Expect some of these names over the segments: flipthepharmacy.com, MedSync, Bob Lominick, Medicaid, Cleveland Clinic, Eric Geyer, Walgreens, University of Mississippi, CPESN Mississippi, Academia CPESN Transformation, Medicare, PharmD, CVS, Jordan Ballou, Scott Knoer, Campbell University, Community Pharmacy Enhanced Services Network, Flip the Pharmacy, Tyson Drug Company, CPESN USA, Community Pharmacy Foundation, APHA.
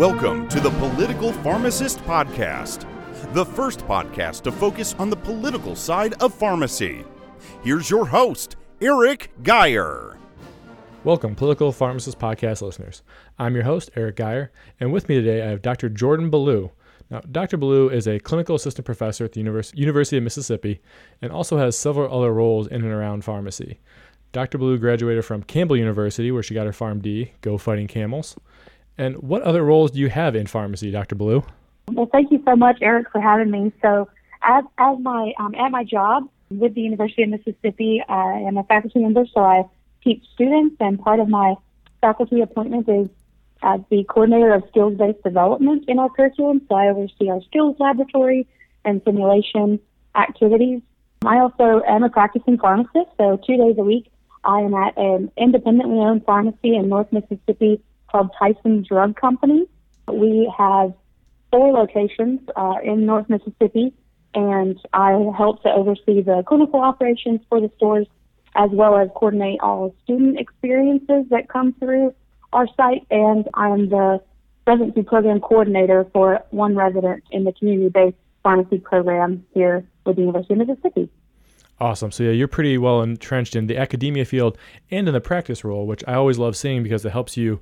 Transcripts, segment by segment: Welcome to the Political Pharmacist Podcast, the first podcast to focus on the political side of pharmacy. Here's your host, Eric Geyer. Welcome, Political Pharmacist Podcast listeners. I'm your host, Eric Geyer, and with me today I have Dr. Jordan Ballou. Now, Dr. Ballou is a clinical assistant professor at the University of Mississippi and also has several other roles in and around pharmacy. Dr. Ballou graduated from Campbell University, where she got her PharmD, Go Fighting Camels. And what other roles do you have in pharmacy, Dr. Ballou? Well, thank you so much, Eric, for having me. So at my job with the University of Mississippi, I am a faculty member, so I teach students, and part of my faculty appointment is the coordinator of skills-based development in our curriculum, so I oversee our skills laboratory and simulation activities. I also am a practicing pharmacist, so 2 days a week I am at an independently owned pharmacy in North Mississippi called Tyson Drug Company. We have four locations in North Mississippi, and I help to oversee the clinical operations for the stores, as well as coordinate all student experiences that come through our site, and I'm the residency program coordinator for one resident in the community-based pharmacy program here with the University of Mississippi. Awesome. So yeah, you're pretty well entrenched in the academia field and in the practice role, which I always love seeing because it helps you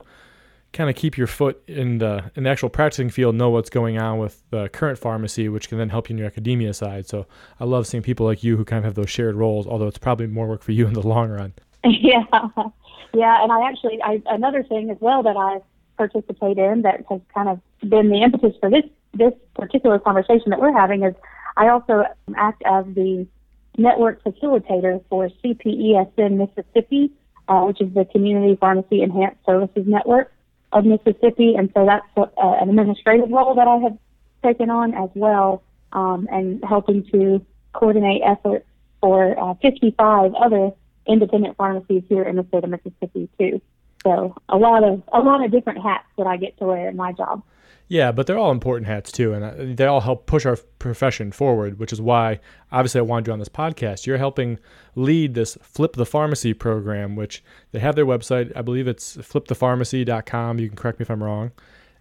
kind of keep your foot in the actual practicing field, know what's going on with the current pharmacy, which can then help you in your academia side. So I love seeing people like you who kind of have those shared roles, although it's probably more work for you in the long run. Yeah, and I another thing as well that I participate in that has kind of been the impetus for this particular conversation that we're having is I also act as the network facilitator for CPESN Mississippi, which is the Community Pharmacy Enhanced Services Network of Mississippi, and so that's an administrative role that I have taken on as well, and helping to coordinate efforts for 55 other independent pharmacies here in the state of Mississippi too. So a lot of different hats that I get to wear in my job. Yeah, but they're all important hats too, and they all help push our profession forward, which is why obviously I wanted you on this podcast. You're helping lead this Flip the Pharmacy program, which they have their website. I believe it's flipthepharmacy.com. You can correct me if I'm wrong.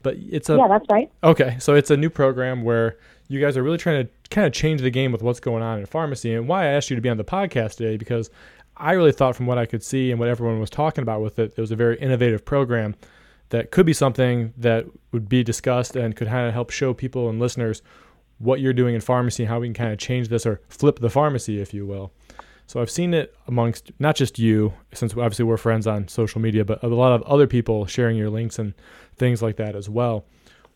But yeah, that's right. Okay, so it's a new program where you guys are really trying to kind of change the game with what's going on in pharmacy, and why I asked you to be on the podcast today because I really thought from what I could see and what everyone was talking about with it, it was a very innovative program that could be something that would be discussed and could kind of help show people and listeners what you're doing in pharmacy and how we can kind of change this or flip the pharmacy, if you will. So I've seen it amongst not just you, since obviously we're friends on social media, but a lot of other people sharing your links and things like that as well.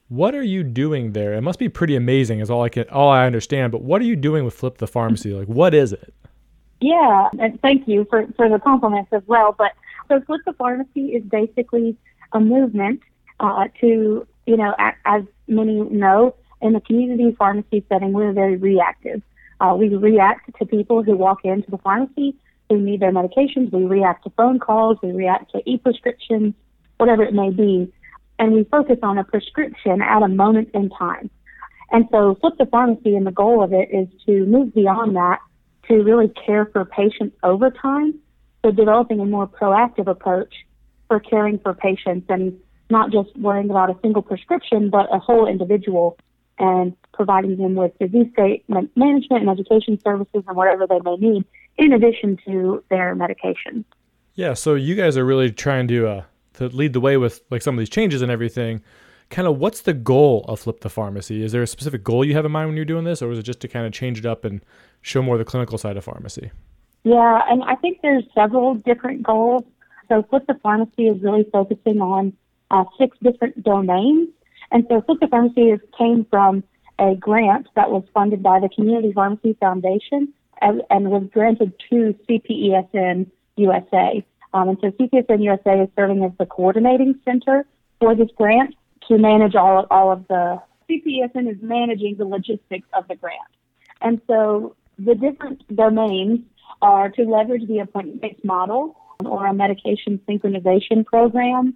What are you doing there? It must be pretty amazing is all I understand, but what are you doing with Flip the Pharmacy? Like, what is it? Yeah, and thank you for the compliments as well. But so Flip the Pharmacy is basically a movement to, you know, as many know, in the community pharmacy setting, we're very reactive. We react to people who walk into the pharmacy who need their medications. We react to phone calls. We react to e-prescriptions, whatever it may be. And we focus on a prescription at a moment in time. And so Flip the Pharmacy, and the goal of it is to move beyond that to really care for patients over time, so developing a more proactive approach for caring for patients and not just worrying about a single prescription, but a whole individual and providing them with disease state management and education services and whatever they may need in addition to their medication. Yeah, so you guys are really trying to lead the way with like some of these changes and everything. Kind of what's the goal of Flip the Pharmacy? Is there a specific goal you have in mind when you're doing this, or was it just to kind of change it up and show more the clinical side of pharmacy? Yeah, and I think there's several different goals. So Flip the Pharmacy is really focusing on 6 different domains. And so Flip the Pharmacy came from a grant that was funded by the Community Pharmacy Foundation and was granted to CPESN USA. And so CPESN USA is serving as the coordinating center for this grant to manage all of the CPESN is managing the logistics of the grant. And so the different domains are to leverage the appointment-based model or a medication synchronization program.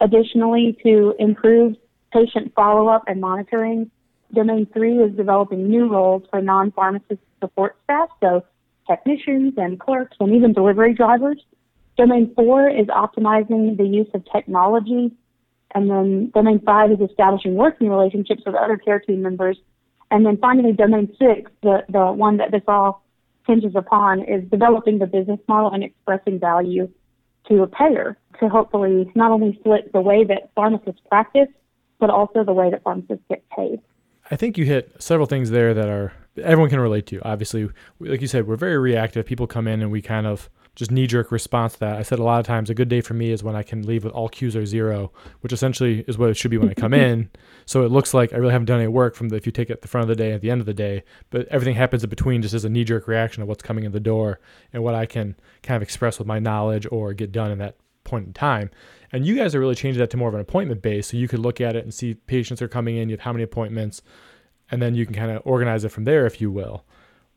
Additionally, to improve patient follow-up and monitoring. Domain 3 is developing new roles for non-pharmacist support staff, so technicians and clerks and even delivery drivers. Domain 4 is optimizing the use of technology And then domain 5 is establishing working relationships with other care team members. And then finally, domain 6, the one that this all hinges upon, is developing the business model and expressing value to a payer to hopefully not only flip the way that pharmacists practice, but also the way that pharmacists get paid. I think you hit several things there that are everyone can relate to. Obviously, like you said, we're very reactive. People come in and we kind of just knee-jerk response to that. I said a lot of times a good day for me is when I can leave with all cues are zero, which essentially is what it should be when I come in. So it looks like I really haven't done any work if you take it at the front of the day and at the end of the day, but everything happens in between just as a knee-jerk reaction of what's coming in the door and what I can kind of express with my knowledge or get done in that point in time. And you guys are really changing that to more of an appointment base. So you could look at it and see patients are coming in, you have how many appointments, and then you can kind of organize it from there, if you will.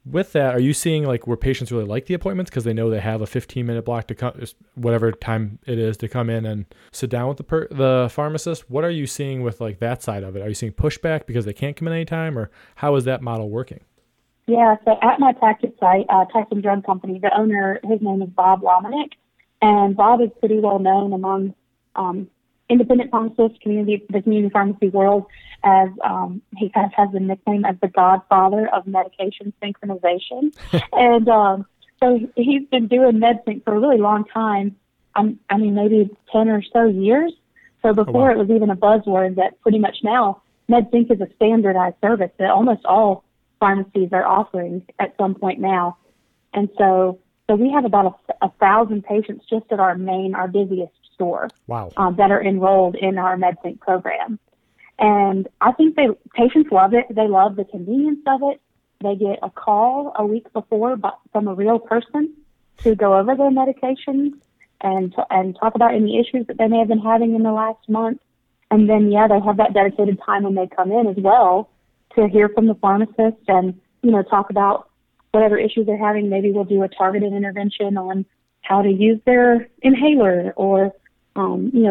With that, are you seeing like where patients really like the appointments because they know they have a 15-minute block to come, whatever time it is, to come in and sit down with the pharmacist? What are you seeing with like that side of it? Are you seeing pushback because they can't come in any time, or how is that model working? Yeah, so at my practice site, Tyson Drug Company, the owner, his name is Bob Lominick, and Bob is pretty well known among independent pharmacists, the community pharmacy world, as he kind of has the nickname as the godfather of medication synchronization. And so he's been doing MedSync for a really long time, maybe 10 or so years. So before it was even a buzzword, that pretty much now MedSync is a standardized service that almost all pharmacies are offering at some point now. And so we have about 1,000 patients just at our busiest store. Wow. That are enrolled in our MedSync program. And I think patients love it. They love the convenience of it. They get a call a week before from a real person to go over their medications and talk about any issues that they may have been having in the last month. And then, they have that dedicated time when they come in as well to hear from the pharmacist and, talk about whatever issues they're having. Maybe we'll do a targeted intervention on how to use their inhaler or,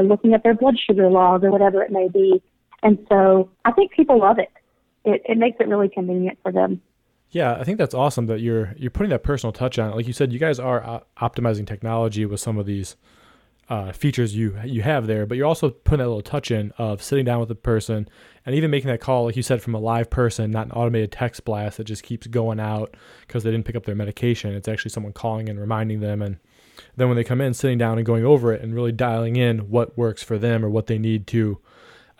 looking at their blood sugar log or whatever it may be. And so I think people love it. It makes it really convenient for them. Yeah, I think that's awesome that you're putting that personal touch on it. Like you said, you guys are optimizing technology with some of these features you have there, but you're also putting that little touch in of sitting down with the person and even making that call, like you said, from a live person, not an automated text blast that just keeps going out because they didn't pick up their medication. It's actually someone calling and reminding them, and then when they come in, sitting down and going over it and really dialing in what works for them or what they need to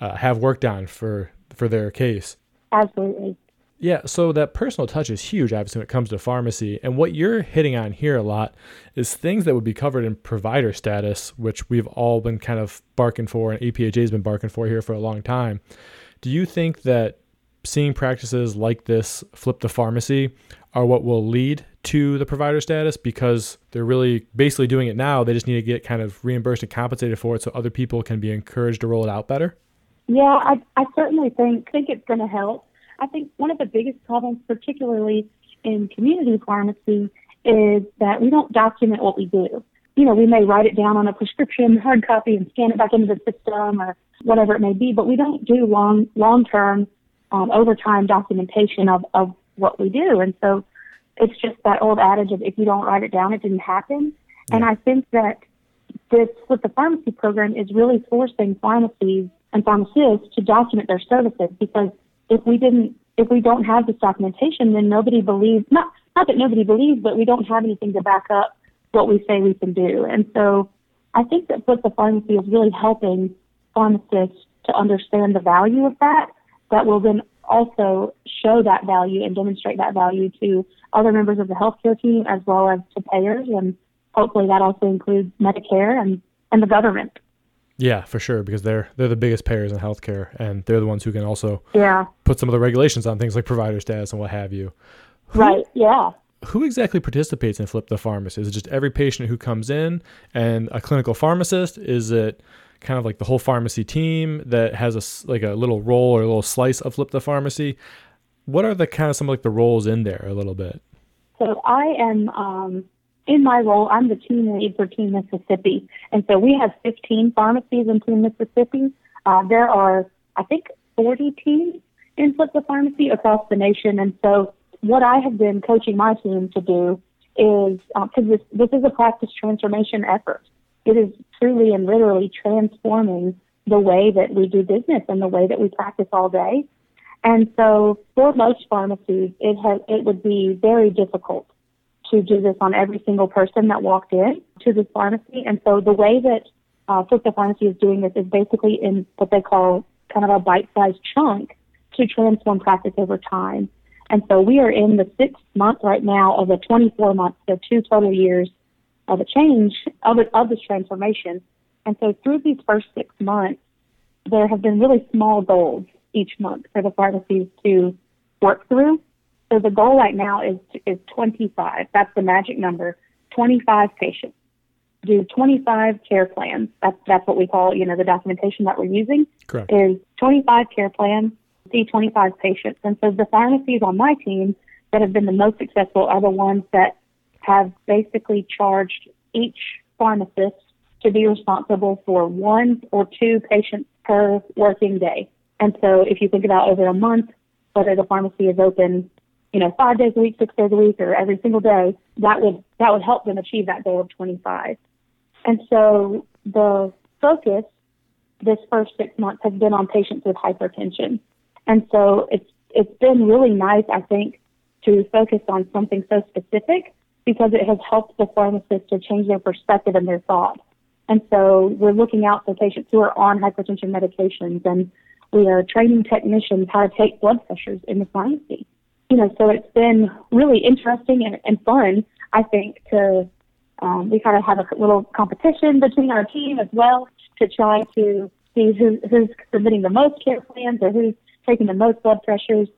have worked on for their case. Absolutely. Yeah, so that personal touch is huge, obviously, when it comes to pharmacy. And what you're hitting on here a lot is things that would be covered in provider status, which we've all been kind of barking for, and APHA has been barking for here for a long time. Do you think that seeing practices like this, Flip the Pharmacy, are what will lead to the provider status because they're really basically doing it now? They just need to get kind of reimbursed and compensated for it so other people can be encouraged to roll it out better? Yeah, I certainly think it's going to help. I think one of the biggest problems, particularly in community pharmacy, is that we don't document what we do. We may write it down on a prescription, hard copy, and scan it back into the system or whatever it may be, but we don't do long-term, over time documentation of what we do. And so it's just that old adage of if you don't write it down, it didn't happen. Yeah. And I think that this with the pharmacy program is really forcing pharmacies and pharmacists to document their services, because if we don't have this documentation, then nobody believes, not that nobody believes, but we don't have anything to back up what we say we can do. And so I think that Flip the Pharmacy is really helping pharmacists to understand the value of that will then also show that value and demonstrate that value to other members of the healthcare team as well as to payers. And hopefully that also includes Medicare and the government. Yeah, for sure, because they're the biggest payers in healthcare, and they're the ones who can also put some of the regulations on things like provider status and what have you. Right, yeah. Who exactly participates in Flip the Pharmacy? Is it just every patient who comes in and a clinical pharmacist? Is it kind of like the whole pharmacy team that has a little role or a little slice of Flip the Pharmacy? What are the kind of some like the roles in there a little bit? So I am... in my role, I'm the team lead for Team Mississippi. And so we have 15 pharmacies in Team Mississippi. There are, I think, 40 teams in Flip the Pharmacy across the nation. And so what I have been coaching my team to do is, because this is a practice transformation effort. It is truly and literally transforming the way that we do business and the way that we practice all day. And so for most pharmacies, it would be very difficult to do this on every single person that walked in to this pharmacy. And so the way that Flip the Pharmacy is doing this is basically in what they call kind of a bite-sized chunk to transform practice over time. And so we are in the 6th month right now of the 24 months, so 2 total years of a change, of this transformation. And so through these first 6 months, there have been really small goals each month for the pharmacies to work through. So the goal right now is 25. That's the magic number. 25 patients. Do 25 care plans. That's what we call, the documentation that we're using. Correct. Is 25 care plans, see 25 patients. And so the pharmacies on my team that have been the most successful are the ones that have basically charged each pharmacist to be responsible for 1 or 2 patients per working day. And so if you think about over a month, whether the pharmacy is open, 5 days a week, 6 days a week, or every single day, that would help them achieve that goal of 25. And so the focus this first 6 months has been on patients with hypertension. And so it's been really nice, I think, to focus on something so specific because it has helped the pharmacist to change their perspective and their thought. And so we're looking out for patients who are on hypertension medications, and we are training technicians how to take blood pressures in the pharmacy. So it's been really interesting and fun, I think, to we kind of have a little competition between our team as well to try to see who's submitting the most care plans or who's taking the most blood pressures.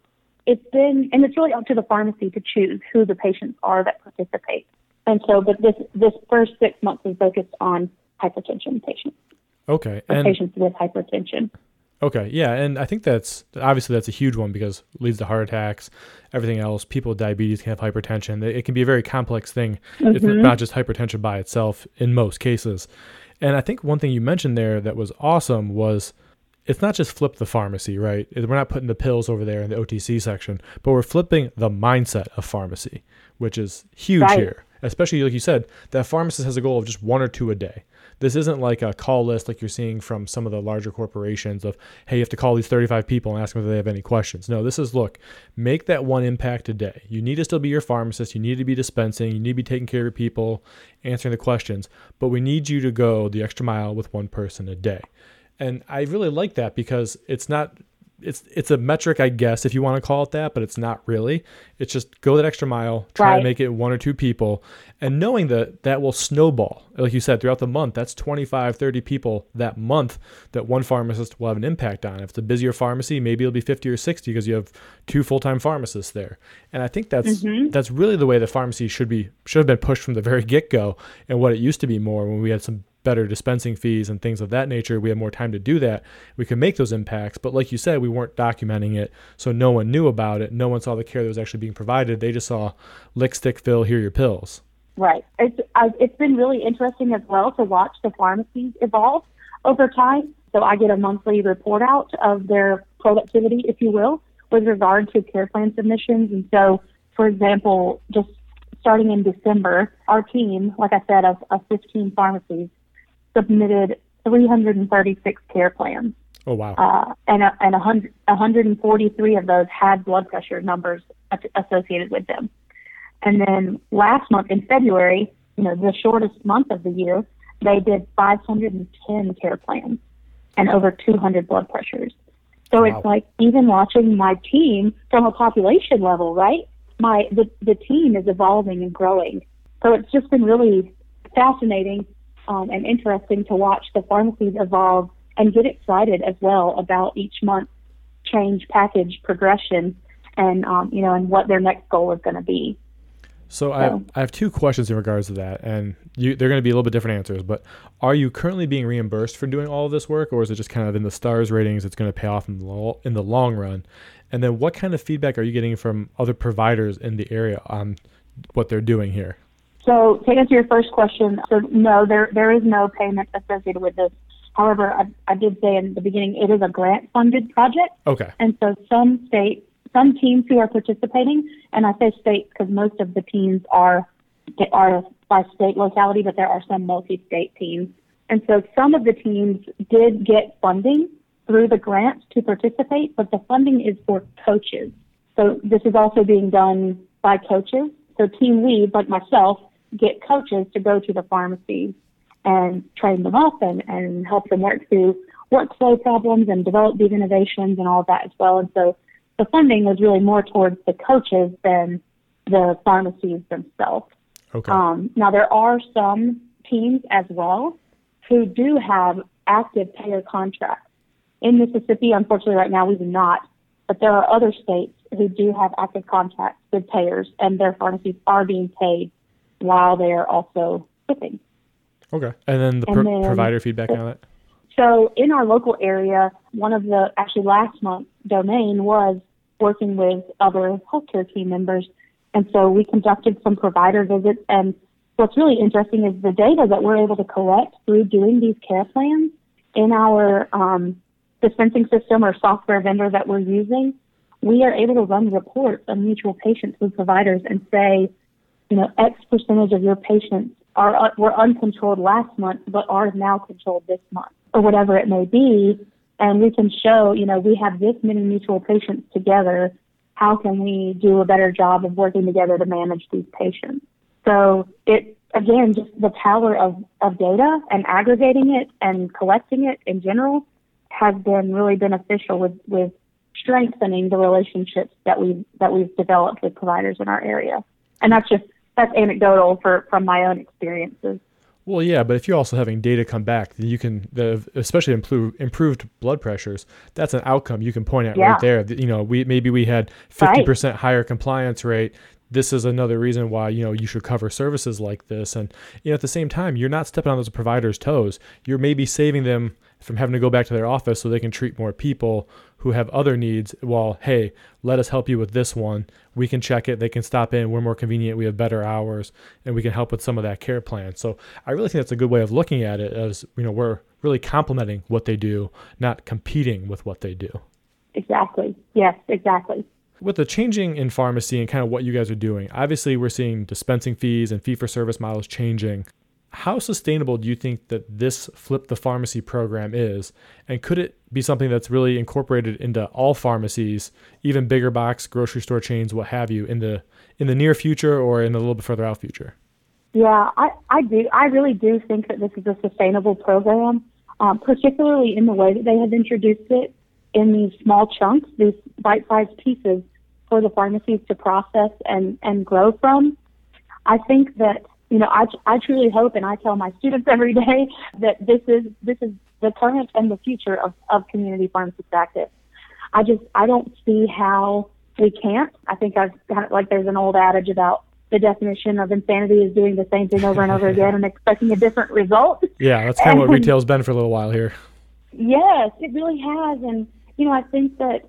It's really up to the pharmacy to choose who the patients are that participate. And so, but this first 6 months is focused on hypertension patients. Okay. And patients with hypertension. Okay, yeah, and I think that's a huge one because it leads to heart attacks, everything else. People with diabetes can have hypertension. It can be a very complex thing. Mm-hmm. It's not just hypertension by itself in most cases. And I think one thing you mentioned there that was awesome was it's not just flip the pharmacy, right? We're not putting the pills over there in the OTC section, but we're flipping the mindset of pharmacy, which is huge here. Especially, like you said, that pharmacist has a goal of just 1 or 2 a day. This isn't like a call list like you're seeing from some of the larger corporations of, hey, you have to call these 35 people and ask them if they have any questions. No, this is, look, make that 1 impact a day. You need to still be your pharmacist. You need to be dispensing. You need to be taking care of your people, answering the questions. But we need you to go the extra mile with 1 person a day. And I really like that because it's not – it's a metric, I guess, if you want to call it that, but it's not really. It's just go that extra mile, try to make it 1 or 2 people, and knowing that will snowball. Like you said, throughout the month, that's 25, 30 people that month that 1 pharmacist will have an impact on. If it's a busier pharmacy, maybe it'll be 50 or 60 because you have 2 full-time pharmacists there. And I think that's really the way the pharmacy should have been pushed from the very get-go, and what it used to be more when we had some better dispensing fees and things of that nature. We had more time to do that. We could make those impacts. But like you said, we weren't documenting it. So no one knew about it. No one saw the care that was actually being provided. They just saw lick, stick, fill, here are your pills. Right. It's been really interesting as well to watch the pharmacies evolve over time. So I get a monthly report out of their productivity, if you will, with regard to care plan submissions. And so, for example, just starting in December, our team, like I said, of 15 pharmacies, submitted 336 care plans. Oh, wow. And 143 of those had blood pressure numbers associated with them. And then last month in February, the shortest month of the year, they did 510 care plans and over 200 blood pressures. So wow. It's like even watching my team from a population level, right? The team is evolving and growing. So it's just been really fascinating and interesting to watch the pharmacies evolve and get excited as well about each month's change package progression and, and what their next goal is going to be. So I have 2 questions in regards to that, and they're going to be a little bit different answers, but are you currently being reimbursed for doing all of this work, or is it just kind of in the stars ratings it's going to pay off in the long run? And then what kind of feedback are you getting from other providers in the area on what they're doing here? So to answer your first question, so no, there is no payment associated with this. However, I did say in the beginning, it is a grant-funded project. Okay. And so some teams who are participating, and I say states because most of the teams are by state locality, but there are some multi-state teams. And so some of the teams did get funding through the grant to participate, but the funding is for coaches. So this is also being done by coaches. So team leads, like myself, get coaches to go to the pharmacy and train them up and help them work through workflow problems and develop these innovations and all that as well. And so the funding was really more towards the coaches than the pharmacies themselves. Okay. Now, there are some teams as well who do have active payer contracts. In Mississippi, unfortunately, right now we do not, but there are other states who do have active contracts with payers, and their pharmacies are being paid while they are also shipping. Okay. And then the provider feedback on that? So in our local area, one of the, actually last month, Domain was working with other healthcare team members. And so we conducted some provider visits. And what's really interesting is the data that we're able to collect through doing these care plans in our dispensing system or software vendor that we're using. We are able to run reports on mutual patients with providers and say, you know, X percentage of your patients were uncontrolled last month, but are now controlled this month, or whatever it may be. And we can show, you know, we have this many mutual patients together. How can we do a better job of working together to manage these patients? So it, again, just the power of data and aggregating it and collecting it in general has been really beneficial with strengthening the relationships that we've developed with providers in our area. And that's anecdotal from my own experiences. Well, yeah, but if you're also having data come back, you can, especially improved blood pressures, that's an outcome you can point at right there. You know, maybe we had 50% higher compliance rate. This is another reason why, you know, you should cover services like this. And, you know, at the same time, you're not stepping on those providers' toes. You're maybe saving them from having to go back to their office so they can treat more people who have other needs. Well, hey, let us help you with this one. We can check it. They can stop in. We're more convenient. We have better hours, and we can help with some of that care plan. So I really think that's a good way of looking at it, as, you know, we're really complementing what they do, not competing with what they do. Exactly. Yes, exactly. With the changing in pharmacy and kind of what you guys are doing, obviously we're seeing dispensing fees and fee-for-service models changing. How sustainable do you think that this Flip the Pharmacy program is? And could it be something that's really incorporated into all pharmacies, even bigger box, grocery store chains, what have you, in the near future or in a little bit further out future? Yeah, I do. I really do think that this is a sustainable program, particularly in the way that they have introduced it in these small chunks, these bite-sized pieces for the pharmacies to process and grow from. I think that, you know, I truly hope, and I tell my students every day, that this is the current and the future of community pharmacy practice. I don't see how we can't. I think there's an old adage about the definition of insanity is doing the same thing over and over again and expecting a different result. Yeah, that's kind of what retail's been for a little while here. Yes, it really has. And, you know, I think that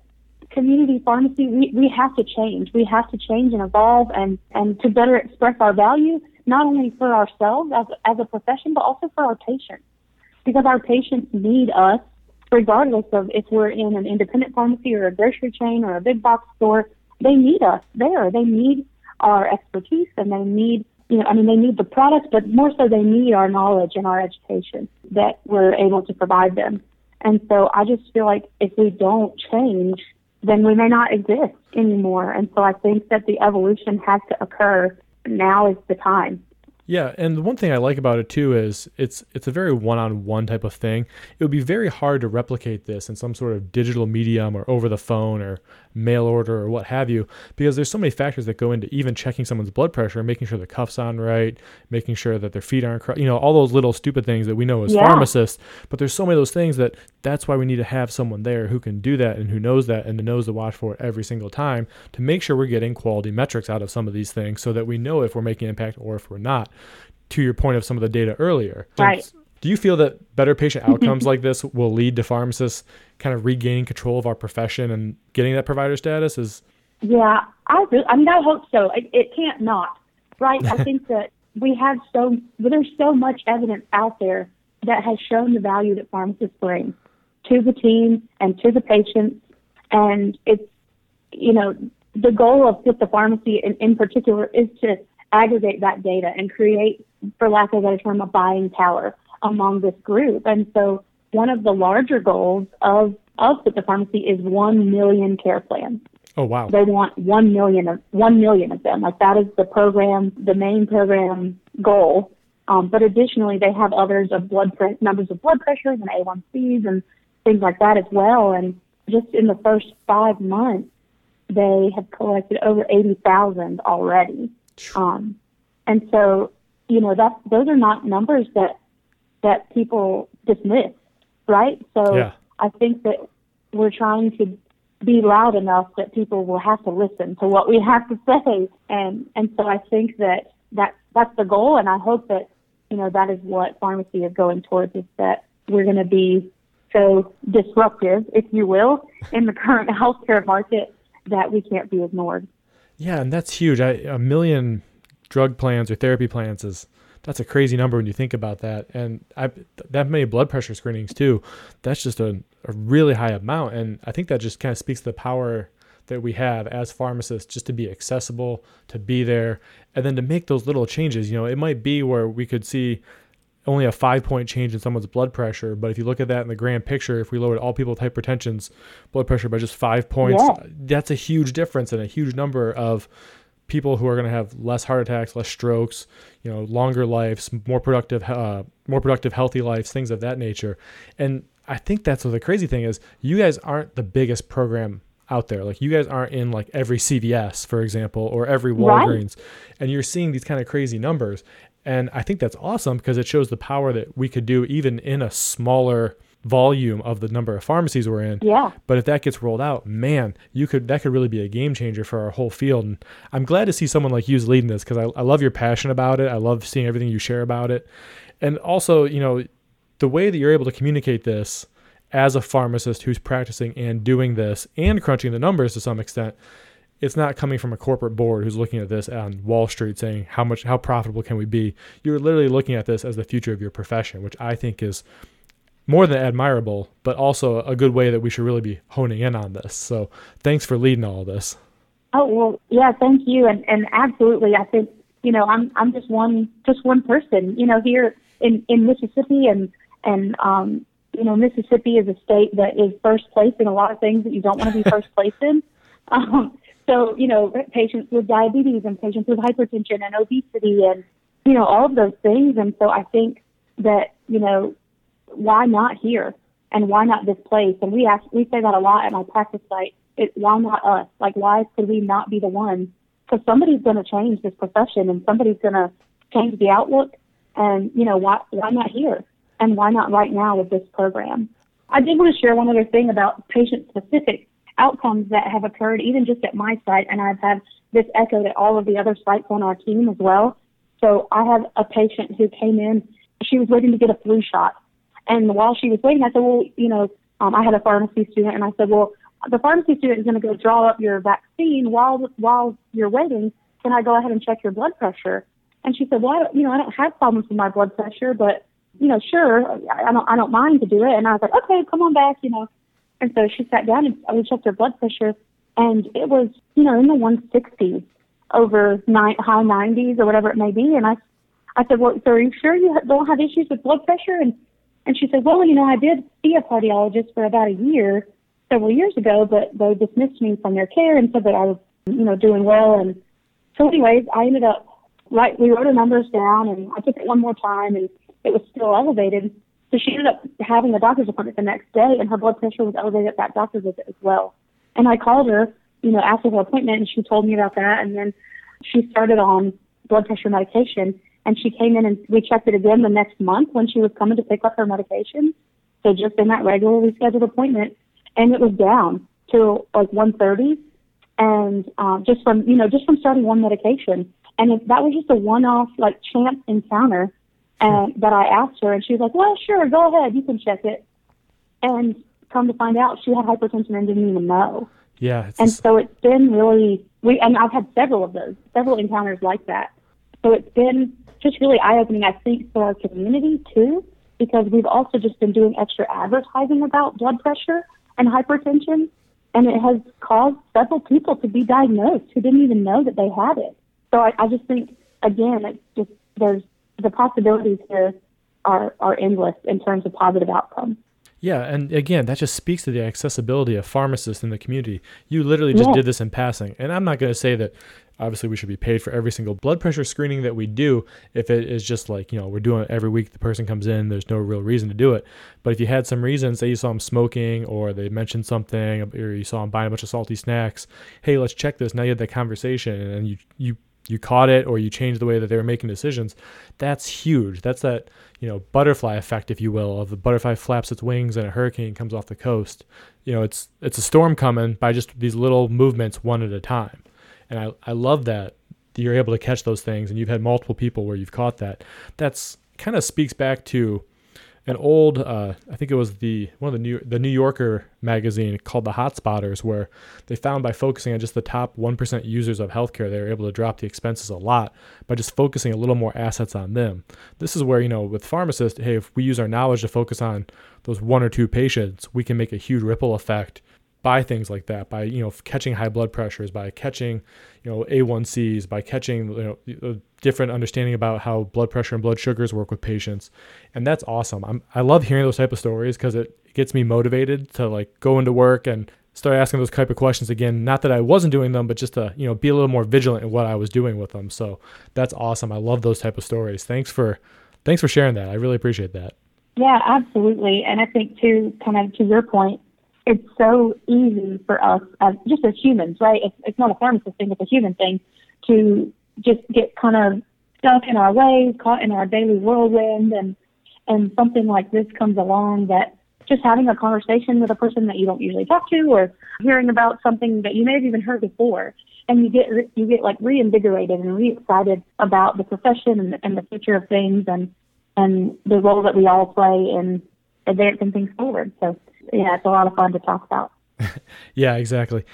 community pharmacy, we have to change. We have to change and evolve and to better express our value, not only for ourselves as a profession, but also for our patients. Because our patients need us, regardless of if we're in an independent pharmacy or a grocery chain or a big box store. They need us there. They need our expertise, and they need, you know, I mean, they need the product, but more so they need our knowledge and our education that we're able to provide them. And so I just feel like if we don't change, then we may not exist anymore. And so I think that the evolution has to occur. Now is the time. Yeah, and the one thing I like about it too is it's a very one-on-one type of thing. It would be very hard to replicate this in some sort of digital medium or over the phone or mail order or what have you, because there's so many factors that go into even checking someone's blood pressure, making sure the cuff's on right, making sure that their feet aren't crossed, you know, all those little stupid things that we know as pharmacists. But there's so many of those things that's why we need to have someone there who can do that and who knows that and knows to watch for it every single time to make sure we're getting quality metrics out of some of these things so that we know if we're making an impact or if we're not. To your point of some of the data earlier. Right. Do you feel that better patient outcomes like this will lead to pharmacists kind of regaining control of our profession and getting that provider status? Yeah, I hope so. It can't not, right? I think that there's so much evidence out there that has shown the value that pharmacists bring to the team and to the patients. And it's, you know, the goal of Flip the Pharmacy in particular is to aggregate that data and create, for lack of a better term, a buying power, among this group. And so one of the larger goals of the pharmacy is 1 million care plans. Oh, wow. They want 1 million of them. Like, that is the program, the main program goal. But additionally, they have others of numbers of blood pressures and A1Cs and things like that as well. And just in the first 5 months, they have collected over 80,000 already. And so, you know, those are not numbers that people dismiss, right? So yeah. I think that we're trying to be loud enough that people will have to listen to what we have to say. And so I think that's the goal, and I hope that, you know, that is what pharmacy is going towards, is that we're going to be so disruptive, if you will, in the current healthcare market that we can't be ignored. Yeah, and that's huge. A million drug plans or therapy plans that's a crazy number when you think about that. And that many blood pressure screenings too, that's just a really high amount. And I think that just kind of speaks to the power that we have as pharmacists, just to be accessible, to be there, and then to make those little changes. You know, it might be where we could see only a 5-point change in someone's blood pressure, but if you look at that in the grand picture, if we lowered all people with hypertension's blood pressure by just 5 points, yeah. That's a huge difference and a huge number of people who are going to have less heart attacks, less strokes, you know, longer lives, more productive, healthy lives, things of that nature. And I think that's what the crazy thing is. You guys aren't the biggest program out there. Like, you guys aren't in like every CVS, for example, or every Walgreens, right? And you're seeing these kind of crazy numbers. And I think that's awesome, because it shows the power that we could do even in a smaller volume of the number of pharmacies we're in. Yeah. But if that gets rolled out, man, that could really be a game changer for our whole field. And I'm glad to see someone like you's leading this, because I love your passion about it. I love seeing everything you share about it. And also, you know, the way that you're able to communicate this as a pharmacist who's practicing and doing this and crunching the numbers to some extent, it's not coming from a corporate board who's looking at this on Wall Street saying, how profitable can we be? You're literally looking at this as the future of your profession, which I think is more than admirable, but also a good way that we should really be honing in on this. So thanks for leading all of this. Oh, well, yeah, thank you. And absolutely. I think, you know, I'm just one person, you know, here in Mississippi, and you know, Mississippi is a state that is first place in a lot of things that you don't want to be first place in. So, you know, patients with diabetes and patients with hypertension and obesity and, you know, all of those things. And so I think that, you know, why not here, and why not this place? And we say that a lot at my practice site. Why not us? Like, why could we not be the one? Because somebody's going to change this profession, and somebody's going to change the outlook. And, you know, why not here? And why not right now with this program? I did want to share one other thing about patient-specific outcomes that have occurred even just at my site, and I've had this echoed at all of the other sites on our team as well. So I have a patient who came in. She was waiting to get a flu shot. And while she was waiting, I said, well, you know, I had a pharmacy student, and I said, well, the pharmacy student is going to go draw up your vaccine while you're waiting. Can I go ahead and check your blood pressure? And she said, well, I don't have problems with my blood pressure, but, you know, sure, I don't mind to do it. And I was like, okay, come on back, you know. And so she sat down, and we checked her blood pressure, and it was, you know, in the 160s over high 90s or whatever it may be. And I said, well, so are you sure you don't have issues with blood pressure? And she said, well, you know, I did see a cardiologist for about several years ago, but they dismissed me from their care and said that I was, you know, doing well. And so anyways, I ended up, we wrote her numbers down, and I took it one more time, and it was still elevated. So she ended up having a doctor's appointment the next day, and her blood pressure was elevated at that doctor's visit as well. And I called her, you know, after her appointment, and she told me about that. And then she started on blood pressure medication. And she came in, and we checked it again the next month when she was coming to pick up her medication. So just in that regularly scheduled appointment, and it was down to like 130, and just from starting one medication. And that was just a one-off, like, chance encounter, and that I asked her, and she was like, "Well, sure, go ahead, you can check it." And come to find out, she had hypertension and didn't even know. Yeah. So it's been really and I've had several encounters like that. So it's been just really eye-opening, I think, for our community, too, because we've also just been doing extra advertising about blood pressure and hypertension, and it has caused several people to be diagnosed who didn't even know that they had it. So I just think, again, it's just, there's the possibilities here are endless in terms of positive outcomes. Yeah, and again, that just speaks to the accessibility of pharmacists in the community. You literally just did this in passing. And I'm not going to say that obviously we should be paid for every single blood pressure screening that we do if it is just like, you know, we're doing it every week, the person comes in, there's no real reason to do it. But if you had some reason, say you saw them smoking or they mentioned something or you saw them buying a bunch of salty snacks, hey, let's check this. Now you had that conversation and you caught it or you changed the way that they were making decisions. That's huge. That's that, you know, butterfly effect, if you will, of the butterfly flaps its wings and a hurricane comes off the coast. You know, it's a storm coming by just these little movements one at a time. And I love that you're able to catch those things and you've had multiple people where you've caught that. That's kind of speaks back to an old, I think it was the New Yorker magazine called The Hot Spotters, where they found by focusing on just the top 1% users of healthcare, they were able to drop the expenses a lot by just focusing a little more assets on them. This is where, you know, with pharmacists, hey, if we use our knowledge to focus on those one or two patients, we can make a huge ripple effect by things like that, by, you know, catching high blood pressures, by catching, you know, A1Cs, by catching, you know, a different understanding about how blood pressure and blood sugars work with patients. And that's awesome. I love hearing those type of stories because it gets me motivated to like go into work and start asking those type of questions again. Not that I wasn't doing them, but just to, you know, be a little more vigilant in what I was doing with them. So that's awesome. I love those type of stories. Thanks for sharing that. I really appreciate that. Yeah, absolutely. And I think too, kind of to your point, it's so easy for us, just as humans, right? It's not a pharmacist thing, it's a human thing, to just get kind of stuck in our ways, caught in our daily whirlwind, and something like this comes along that just having a conversation with a person that you don't usually talk to or hearing about something that you may have even heard before, and you get like reinvigorated and re-excited about the profession and the future of things and the role that we all play in advancing things forward. So yeah, it's a lot of fun to talk about. Yeah, exactly.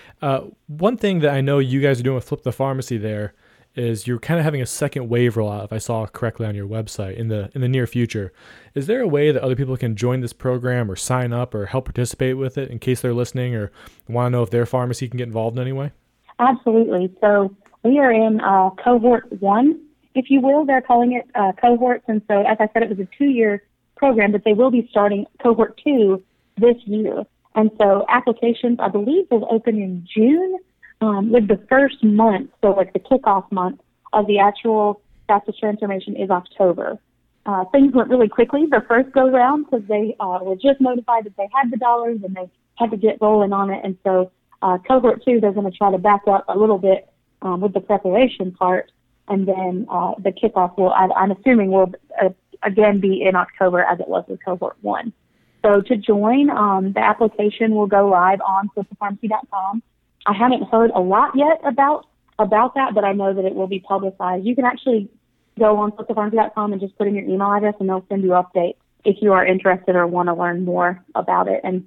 One thing that I know you guys are doing with Flip the Pharmacy there is you're kind of having a second wave rollout, if I saw correctly on your website, in the near future. Is there a way that other people can join this program or sign up or help participate with it in case they're listening or want to know if their pharmacy can get involved in any way? Absolutely. So we are in cohort one, if you will. They're calling it cohorts. And so, as I said, it was a 2-year program, but they will be starting cohort two this year. And so applications, I believe, will open in June with the first month. So like the kickoff month of the actual FAFSA transformation is October. Things went really quickly the first go round because they were just notified that they had the dollars and they had to get rolling on it. And so cohort two, they're going to try to back up a little bit with the preparation part. And then the kickoff will, I'm assuming, will again be in October as it was with cohort one. So to join, the application will go live on flipthepharmacy.com. I haven't heard a lot yet about that, but I know that it will be publicized. You can actually go on flipthepharmacy.com and just put in your email address, and they'll send you updates if you are interested or want to learn more about it and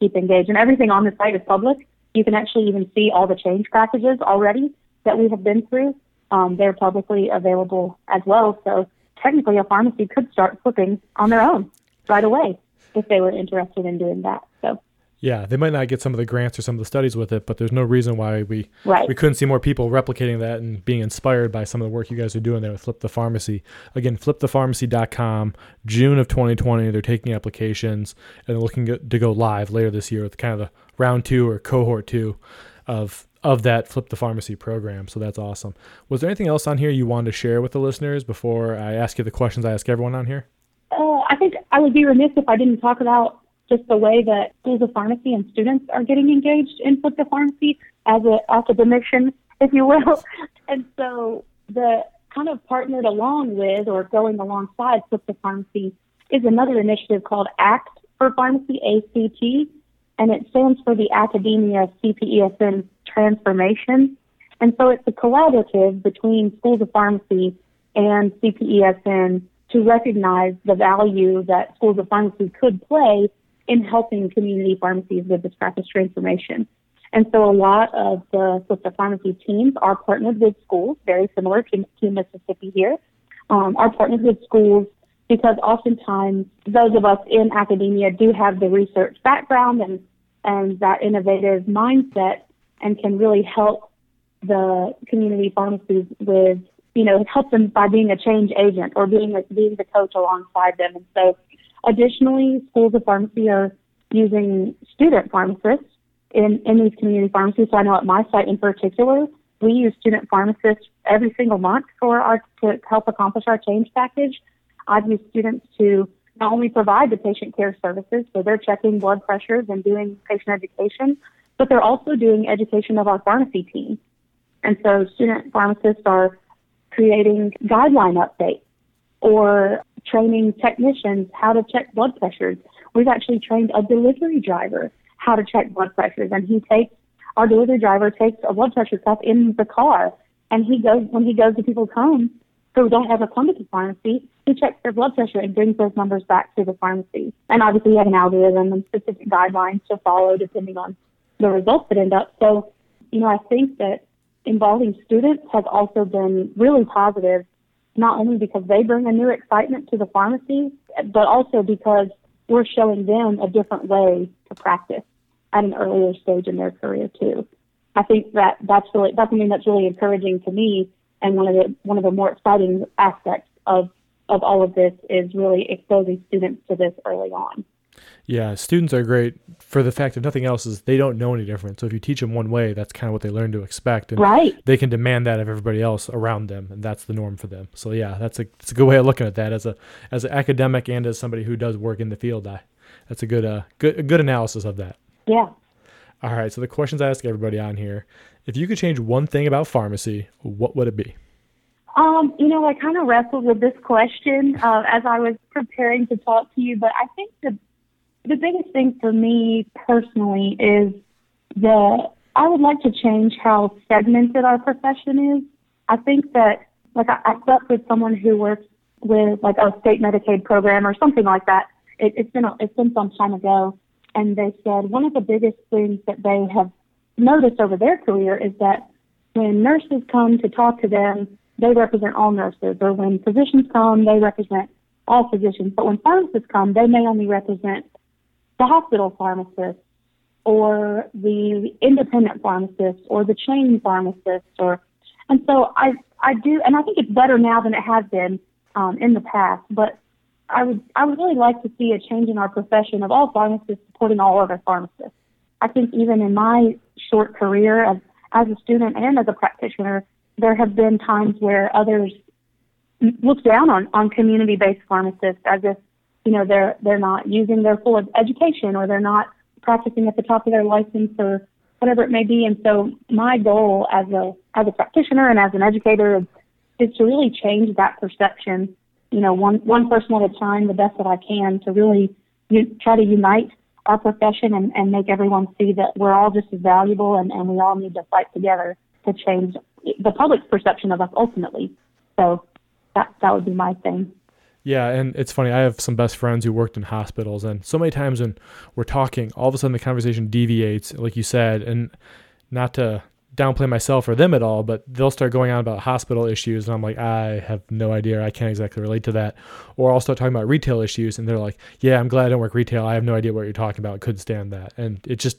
keep engaged. And everything on the site is public. You can actually even see all the change packages already that we have been through. They're publicly available as well. So technically, a pharmacy could start flipping on their own right away if they were interested in doing that. So yeah, they might not get some of the grants or some of the studies with it, but there's no reason why we couldn't see more people replicating that and being inspired by some of the work you guys are doing there with Flip the Pharmacy. Again, flipthepharmacy.com, June of 2020, they're taking applications and looking to go live later this year with kind of the round two or cohort two of that Flip the Pharmacy program. So that's awesome. Was there anything else on here you wanted to share with the listeners before I ask you the questions I ask everyone on here? I think I would be remiss if I didn't talk about just the way that schools of pharmacy and students are getting engaged in Flip the Pharmacy as an academician, if you will. And so the kind of partnered along with or going alongside Flip the Pharmacy is another initiative called ACT for Pharmacy, ACT, and it stands for the Academia CPESN Transformation. And so it's a collaborative between schools of pharmacy and CPESN to recognize the value that schools of pharmacy could play in helping community pharmacies with this practice transformation. And so a lot of the Flip the Pharmacy teams are partnered with schools, very similar to Mississippi here, are partnered with schools because oftentimes those of us in academia do have the research background and that innovative mindset and can really help the community pharmacies with you know, help them by being a change agent or being the coach alongside them. And so additionally, schools of pharmacy are using student pharmacists in these community pharmacies. So I know at my site in particular, we use student pharmacists every single month to help accomplish our change package. I've used students to not only provide the patient care services, so they're checking blood pressures and doing patient education, but they're also doing education of our pharmacy team. And so student pharmacists are creating guideline updates or training technicians how to check blood pressures. We've actually trained a delivery driver how to check blood pressures, and our delivery driver takes a blood pressure cuff in the car, and when he goes to people's homes who don't ever come to the pharmacy, he checks their blood pressure and brings those numbers back to the pharmacy. And obviously, you have an algorithm and specific guidelines to follow depending on the results that end up. So, you know, I think that involving students has also been really positive, not only because they bring a new excitement to the pharmacy, but also because we're showing them a different way to practice at an earlier stage in their career too. I think that that's something that's really encouraging to me, and one of the more exciting aspects of all of this is really exposing students to this early on. Yeah, students are great for the fact, if nothing else, is they don't know any different. So if you teach them one way, that's kind of what they learn to expect. And right. They can demand that of everybody else around them, and that's the norm for them. So yeah, that's a good way of looking at that as an academic and as somebody who does work in the field. That's a good analysis of that. Yeah. All right, so the questions I ask everybody on here, if you could change one thing about pharmacy, what would it be? You know, I kind of wrestled with this question as I was preparing to talk to you, but I think the biggest thing for me personally is that I would like to change how segmented our profession is. I think that, like, I spoke with someone who works with, like, a state Medicaid program or something like that. It's been some time ago, and they said one of the biggest things that they have noticed over their career is that when nurses come to talk to them, they represent all nurses, or when physicians come, they represent all physicians. But when pharmacists come, they may only represent the hospital pharmacist or the independent pharmacist or the chain pharmacist. And I think it's better now than it has been in the past, but I would really like to see a change in our profession of all pharmacists supporting all other pharmacists. I think even in my short career as a student and as a practitioner, there have been times where others look down on community-based pharmacists as if, you know, they're not using their full education or they're not practicing at the top of their license or whatever it may be. And so my goal as a practitioner and as an educator is to really change that perception, you know, one person at a time, the best that I can, to really try to unite our profession and make everyone see that we're all just as valuable and we all need to fight together to change the public's perception of us ultimately. So that would be my thing. Yeah, and it's funny, I have some best friends who worked in hospitals, and so many times when we're talking, all of a sudden the conversation deviates, like you said, and not to downplay myself or them at all, but they'll start going on about hospital issues, and I'm like, I have no idea, I can't exactly relate to that. Or I'll start talking about retail issues, and they're like, yeah, I'm glad I don't work retail, I have no idea what you're talking about, I couldn't stand that. And it just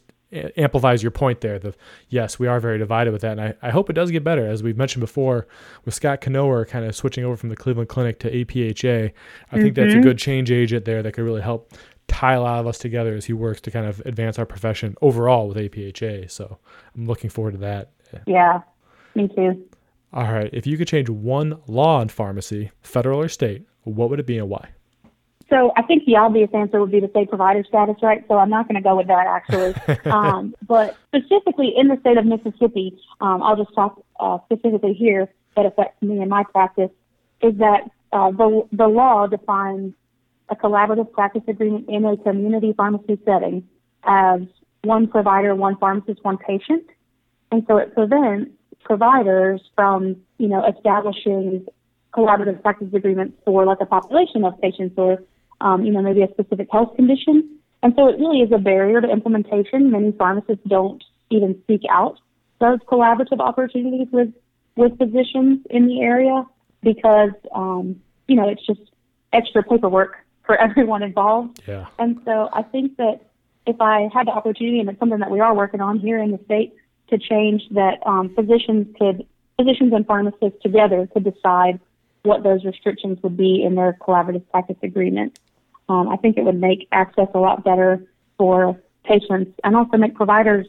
amplifies your point there. Yes, we are very divided with that. And I hope it does get better. As we've mentioned before, with Scott Knoer kind of switching over from the Cleveland Clinic to APHA, I think that's a good change agent there that could really help tie a lot of us together as he works to kind of advance our profession overall with APHA. So I'm looking forward to that. Yeah, me too. All right. If you could change one law in pharmacy, federal or state, what would it be and why? So I think the obvious answer would be to say provider status, right? So I'm not going to go with that, actually. But specifically in the state of Mississippi, I'll just talk specifically here that affects me in my practice, is that the law defines a collaborative practice agreement in a community pharmacy setting as one provider, one pharmacist, one patient. And so it prevents providers from, you know, establishing collaborative practice agreements for, like, a population of patients or you know, maybe a specific health condition. And so it really is a barrier to implementation. Many pharmacists don't even seek out those collaborative opportunities with physicians in the area because, you know, it's just extra paperwork for everyone involved. Yeah. And so I think that if I had the opportunity, and it's something that we are working on here in the state, to change that physicians could physicians and pharmacists together could decide what those restrictions would be in their collaborative practice agreement. I think it would make access a lot better for patients and also make providers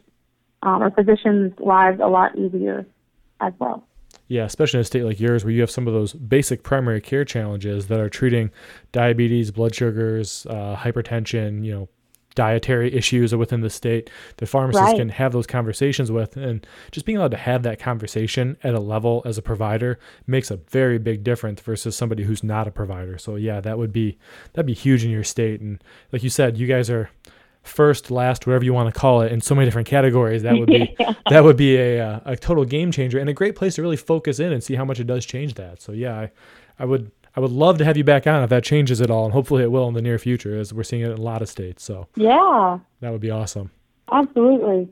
or physicians' lives a lot easier as well. Yeah, especially in a state like yours where you have some of those basic primary care challenges that are treating diabetes, blood sugars, hypertension, dietary issues are within the state that pharmacists right. can have those conversations with. And just being allowed to have that conversation at a level as a provider makes a very big difference versus somebody who's not a provider. So yeah, that'd be huge in your state. And like you said, you guys are first, last, whatever you want to call it, in so many different categories. That would be a total game changer and a great place to really focus in and see how much it does change that. So yeah, I would love to have you back on if that changes at all, and hopefully it will in the near future, as we're seeing it in a lot of states. So yeah, that would be awesome. Absolutely.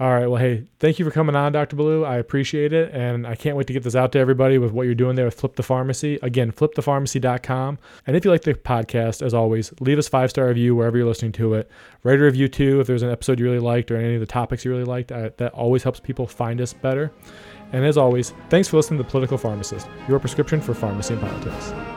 All right. Well, hey, thank you for coming on, Dr. Ballou. I appreciate it, and I can't wait to get this out to everybody with what you're doing there with Flip the Pharmacy. Again, flipthepharmacy.com. And if you like the podcast, as always, leave us 5-star review wherever you're listening to it. Write a review, too, if there's an episode you really liked or any of the topics you really liked. That always helps people find us better. And as always, thanks for listening to The Political Pharmacist, your prescription for pharmacy and politics.